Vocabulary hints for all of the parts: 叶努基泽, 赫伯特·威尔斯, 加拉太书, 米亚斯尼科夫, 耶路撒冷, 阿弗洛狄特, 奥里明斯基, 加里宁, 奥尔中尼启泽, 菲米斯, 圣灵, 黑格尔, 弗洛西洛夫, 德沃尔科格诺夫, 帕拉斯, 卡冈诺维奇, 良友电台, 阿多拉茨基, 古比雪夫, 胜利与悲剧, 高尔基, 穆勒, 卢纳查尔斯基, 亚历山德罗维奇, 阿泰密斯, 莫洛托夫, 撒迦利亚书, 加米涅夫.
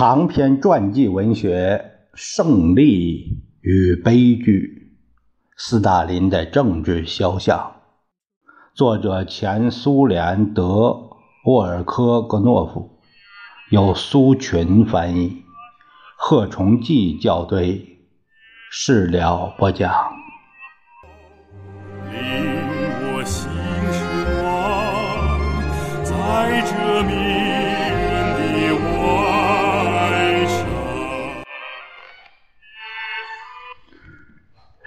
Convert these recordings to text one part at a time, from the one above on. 长篇传记文学《胜利与悲剧》，斯大林的政治肖像，作者前苏联德沃尔科格诺夫，由苏群翻译，贺崇济校对，事了不讲。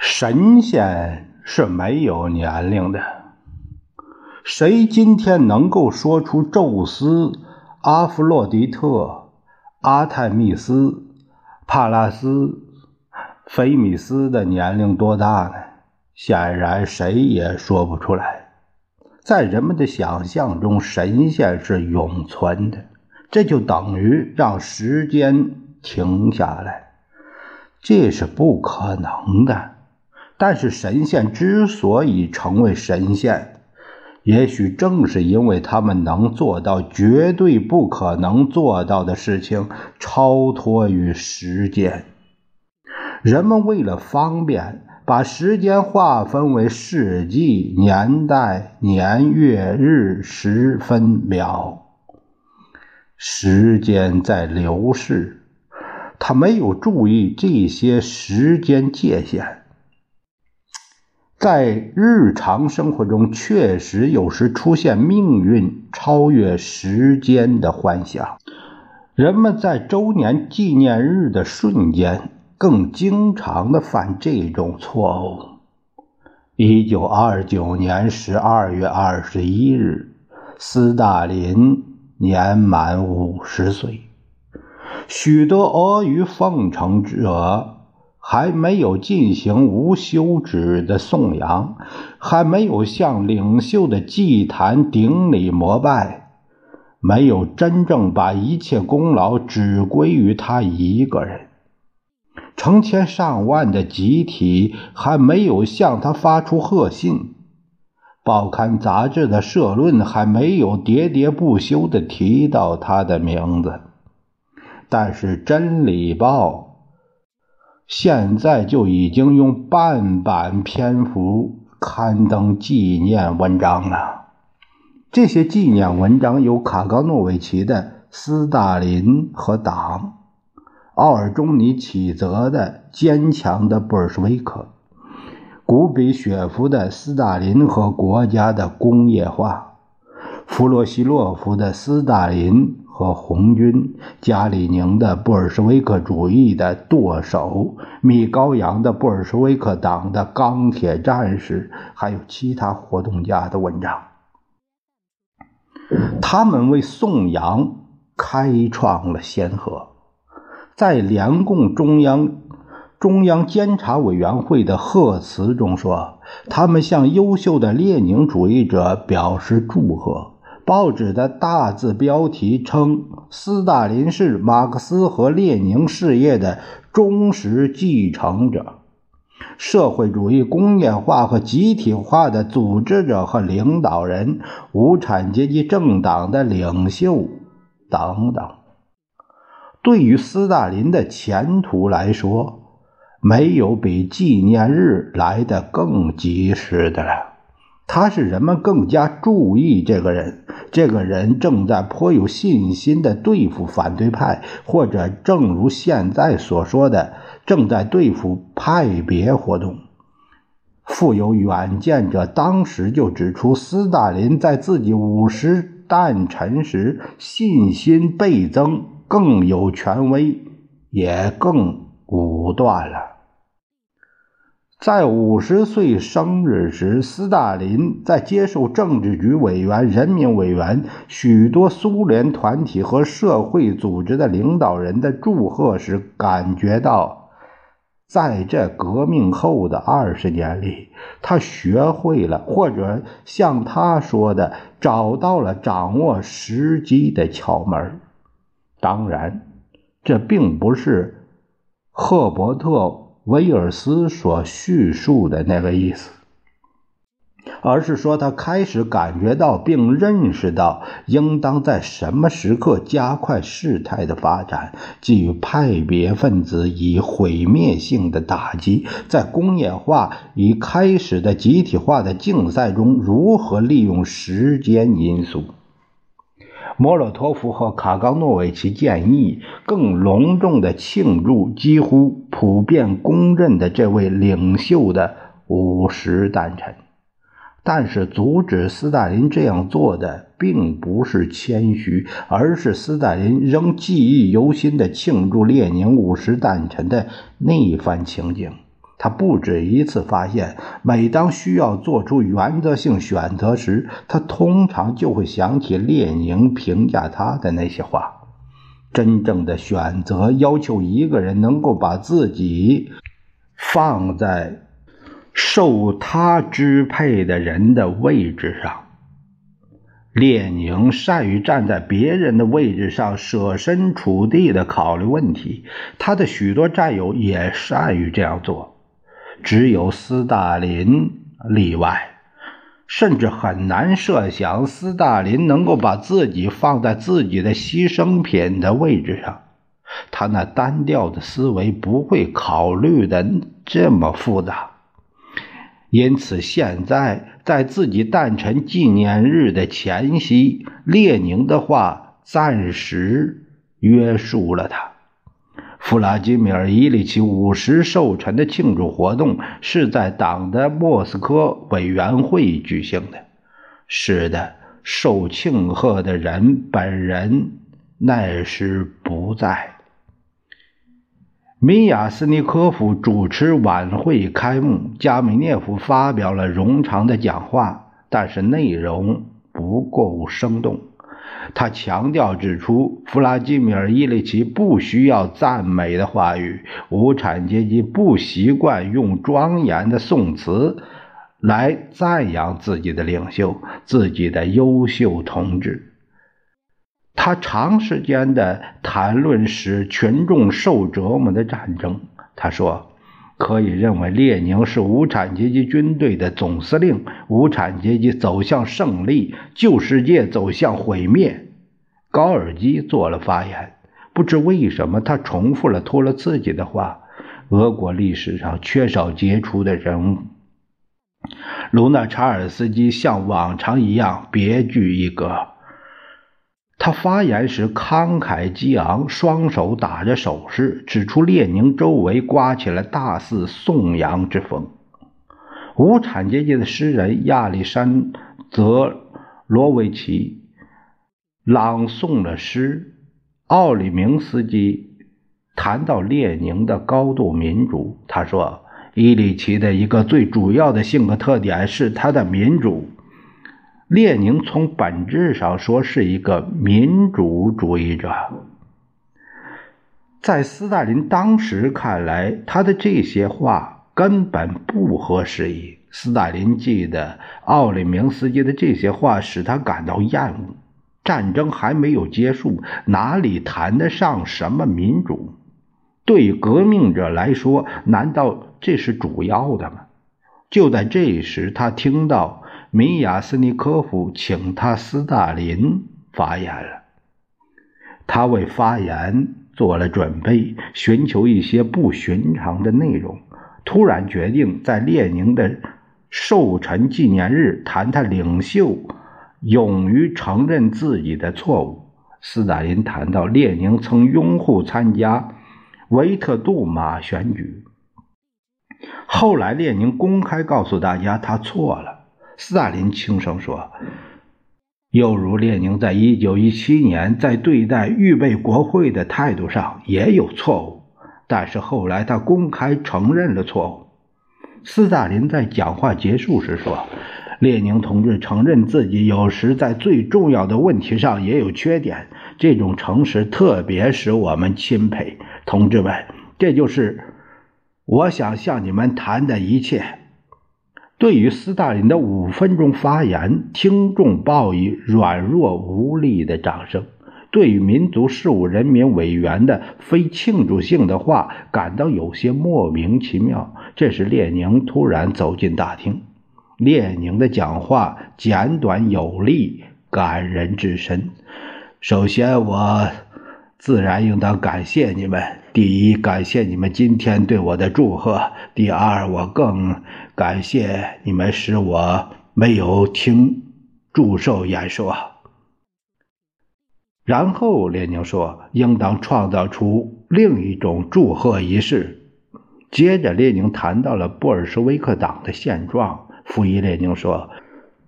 神仙是没有年龄的，谁今天能够说出宙斯、阿弗洛狄特、阿泰密斯、帕拉斯、菲米斯的年龄多大呢？显然谁也说不出来。在人们的想象中，神仙是永存的，这就等于让时间停下来，这是不可能的。但是神仙之所以成为神仙，也许正是因为他们能做到绝对不可能做到的事情，超脱于时间。人们为了方便，把时间划分为世纪、年代、年月、日、时分、秒。时间在流逝，他没有注意这些时间界限。在日常生活中，确实有时出现命运超越时间的幻想。人们在周年纪念日的瞬间，更经常地犯这种错误。1929年12月21日，斯大林年满50岁。许多阿谀奉承者还没有进行无休止的颂扬，还没有向领袖的祭坛顶礼膜拜，没有真正把一切功劳只归于他一个人。成千上万的集体还没有向他发出贺信，报刊杂志的社论还没有喋喋不休地提到他的名字。但是《真理报》现在就已经用半版篇幅刊登纪念文章了。这些纪念文章有卡冈诺维奇的《斯大林和党》，奥尔中尼启泽的《坚强的布尔什维克》，古比雪夫的《斯大林和国家的工业化》，弗洛西洛夫的《斯大林和红军》，加里宁的布尔什维克主义的舵手，米高扬的布尔什维克党的钢铁战士，还有其他活动家的文章。他们为颂扬开创了先河。在联共中央监察委员会的贺词中说，他们向优秀的列宁主义者表示祝贺。报纸的大字标题称，斯大林是马克思和列宁事业的忠实继承者，社会主义工业化和集体化的组织者和领导人，无产阶级政党的领袖等等。对于斯大林的前途来说，没有比纪念日来得更及时的了。他使人们更加注意这个人，这个人正在颇有信心地对付反对派，或者正如现在所说的，正在对付派别活动。富有远见者当时就指出，斯大林在自己50诞辰时信心倍增，更有权威，也更武断了。在50岁生日时，斯大林在接受政治局委员、人民委员、许多苏联团体和社会组织的领导人的祝贺时，感觉到在这革命后的20年里，他学会了，或者像他说的，找到了掌握时机的窍门。当然，这并不是赫伯特·威尔斯所叙述的那个意思。而是说他开始感觉到并认识到应当在什么时刻加快事态的发展，给予派别分子以毁灭性的打击，在工业化已开始的集体化的竞赛中如何利用时间因素。莫洛托夫和卡冈诺维奇建议更隆重地庆祝几乎普遍公认的这位领袖的50诞辰，但是阻止斯大林这样做的并不是谦虚，而是斯大林仍记忆犹新地庆祝列宁50诞辰的那一番情景。他不止一次发现，每当需要做出原则性选择时，他通常就会想起列宁评价他的那些话。真正的选择要求一个人能够把自己放在受他支配的人的位置上。列宁善于站在别人的位置上设身处地地考虑问题，他的许多战友也善于这样做，只有斯大林例外，甚至很难设想斯大林能够把自己放在自己的牺牲品的位置上。他那单调的思维不会考虑的这么复杂，因此现在在自己诞辰纪念日的前夕，列宁的话暂时约束了他。弗拉基米尔·伊里奇50寿辰的庆祝活动是在党的莫斯科委员会举行的。是的，受庆贺的人本人那时不在。米亚斯尼科夫主持晚会开幕，加米涅夫发表了冗长的讲话，但是内容不够生动。他强调指出，弗拉基米尔·伊里奇不需要赞美的话语，无产阶级不习惯用庄严的颂词来赞扬自己的领袖，自己的优秀同志。他长时间的谈论使群众受折磨的战争。他说，可以认为列宁是无产阶级军队的总司令，无产阶级走向胜利，旧世界走向毁灭。高尔基做了发言，不知为什么他重复了托洛茨基的话，俄国历史上缺少杰出的人物。卢纳查尔斯基像往常一样别具一格。他发言时慷慨激昂，双手打着手势，指出列宁周围刮起了大肆颂扬之风。无产阶级的诗人亚历山德罗维奇朗诵了诗，奥里明斯基谈到列宁的高度民主。他说，伊里奇的一个最主要的性格特点是他的民主。列宁从本质上说是一个民主主义者。在斯大林当时看来，他的这些话根本不合时宜。斯大林记得奥里明斯基的这些话使他感到厌恶。战争还没有结束，哪里谈得上什么民主？对于革命者来说，难道这是主要的吗？就在这时，他听到米亚斯尼科夫请他斯大林发言了。他为发言做了准备，寻求一些不寻常的内容，突然决定在列宁的寿辰纪念日谈谈领袖勇于承认自己的错误。斯大林谈到列宁曾拥护参加维特杜马选举，后来列宁公开告诉大家他错了。斯大林轻声说，又如列宁在1917年在对待预备国会的态度上也有错误，但是后来他公开承认了错误。斯大林在讲话结束时说，列宁同志承认自己有时在最重要的问题上也有缺点，这种诚实特别使我们钦佩。同志们，这就是我想向你们谈的一切。对于斯大林的5分钟发言，听众报以软弱无力的掌声，对于民族事务人民委员的非庆祝性的话感到有些莫名其妙。这时列宁突然走进大厅，列宁的讲话简短有力，感人至深。首先，我自然应当感谢你们。第一，感谢你们今天对我的祝贺；第二，我更感谢你们使我没有听祝寿演说。然后，列宁说，应当创造出另一种祝贺仪式。接着，列宁谈到了布尔什维克党的现状。傅仪列宁说，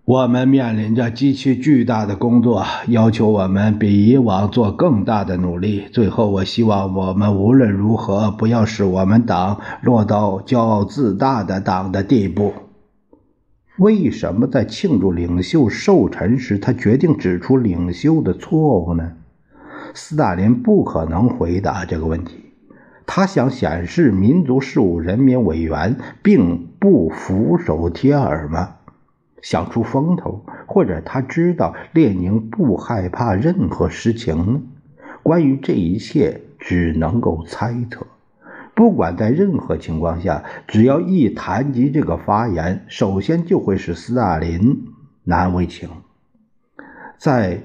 我们面临着极其巨大的工作，要求我们比以往做更大的努力。最后，我希望我们无论如何不要使我们党落到骄傲自大的党的地步。为什么在庆祝领袖寿辰时，他决定指出领袖的错误呢？斯大林不可能回答这个问题。他想显示民族事务人民委员并不俯首帖耳吗？想出风头，或者他知道列宁不害怕任何实情呢？关于这一切只能够猜测。不管在任何情况下，只要一谈及这个发言，首先就会使斯大林难为情。在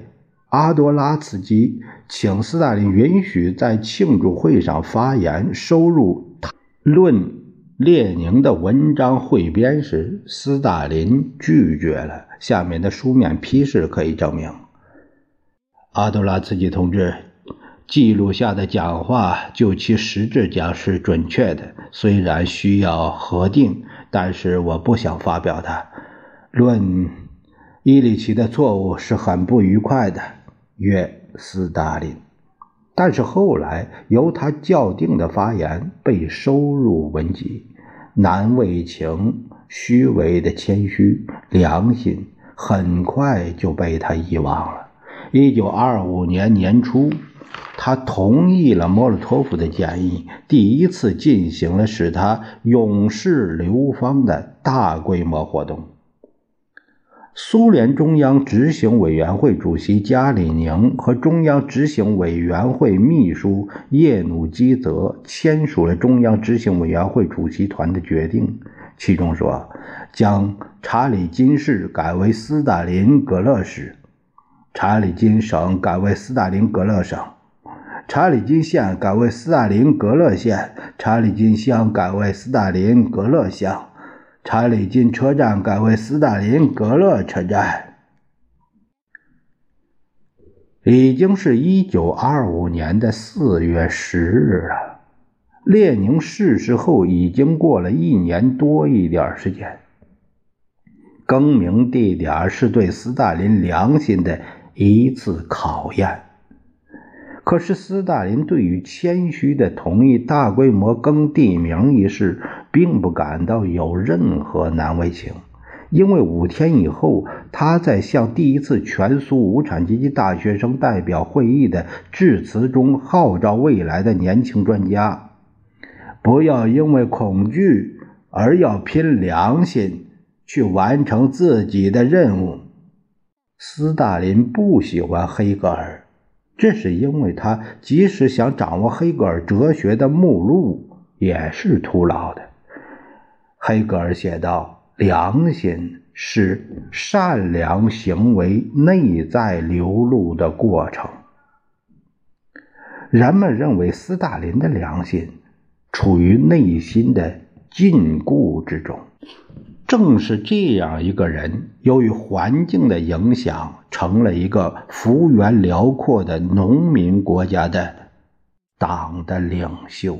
阿多拉茨基请斯大林允许在庆祝会上发言，收入谈论列宁的文章汇编时，斯大林拒绝了。下面的书面批示可以证明，阿多拉茨基同志记录下的讲话就其实质讲是准确的，虽然需要核定，但是我不想发表它。论伊里奇的错误是很不愉快的，曰斯大林。但是后来由他校订的发言被收入文集。难为情，虚伪的谦虚，良心很快就被他遗忘了。1925年年初，他同意了莫洛托夫的建议，第一次进行了使他永世流芳的大规模活动。苏联中央执行委员会主席加里宁和中央执行委员会秘书叶努基泽签署了中央执行委员会主席团的决定，其中说将查理金市改为斯大林格勒市，查理金省改为斯大林格勒省，查理金县改为斯大林格勒县，查理金乡改为斯大林格勒乡，查理金车站改为斯大林格勒车站。已经是1925年的4月10日了，列宁逝世后已经过了一年多一点时间。更名地点是对斯大林良心的一次考验。可是斯大林对于谦虚的同意大规模更地名一事并不感到有任何难为情，因为5天以后，他在向第一次全苏无产阶级大学生代表会议的致辞中号召未来的年轻专家，不要因为恐惧而要拼良心去完成自己的任务。斯大林不喜欢黑格尔，这是因为他即使想掌握黑格尔哲学的目录也是徒劳的。黑格尔写道，良心是善良行为内在流露的过程。人们认为斯大林的良心处于内心的禁锢之中。正是这样一个人，由于环境的影响，成了一个幅员辽阔的农民国家的党的领袖。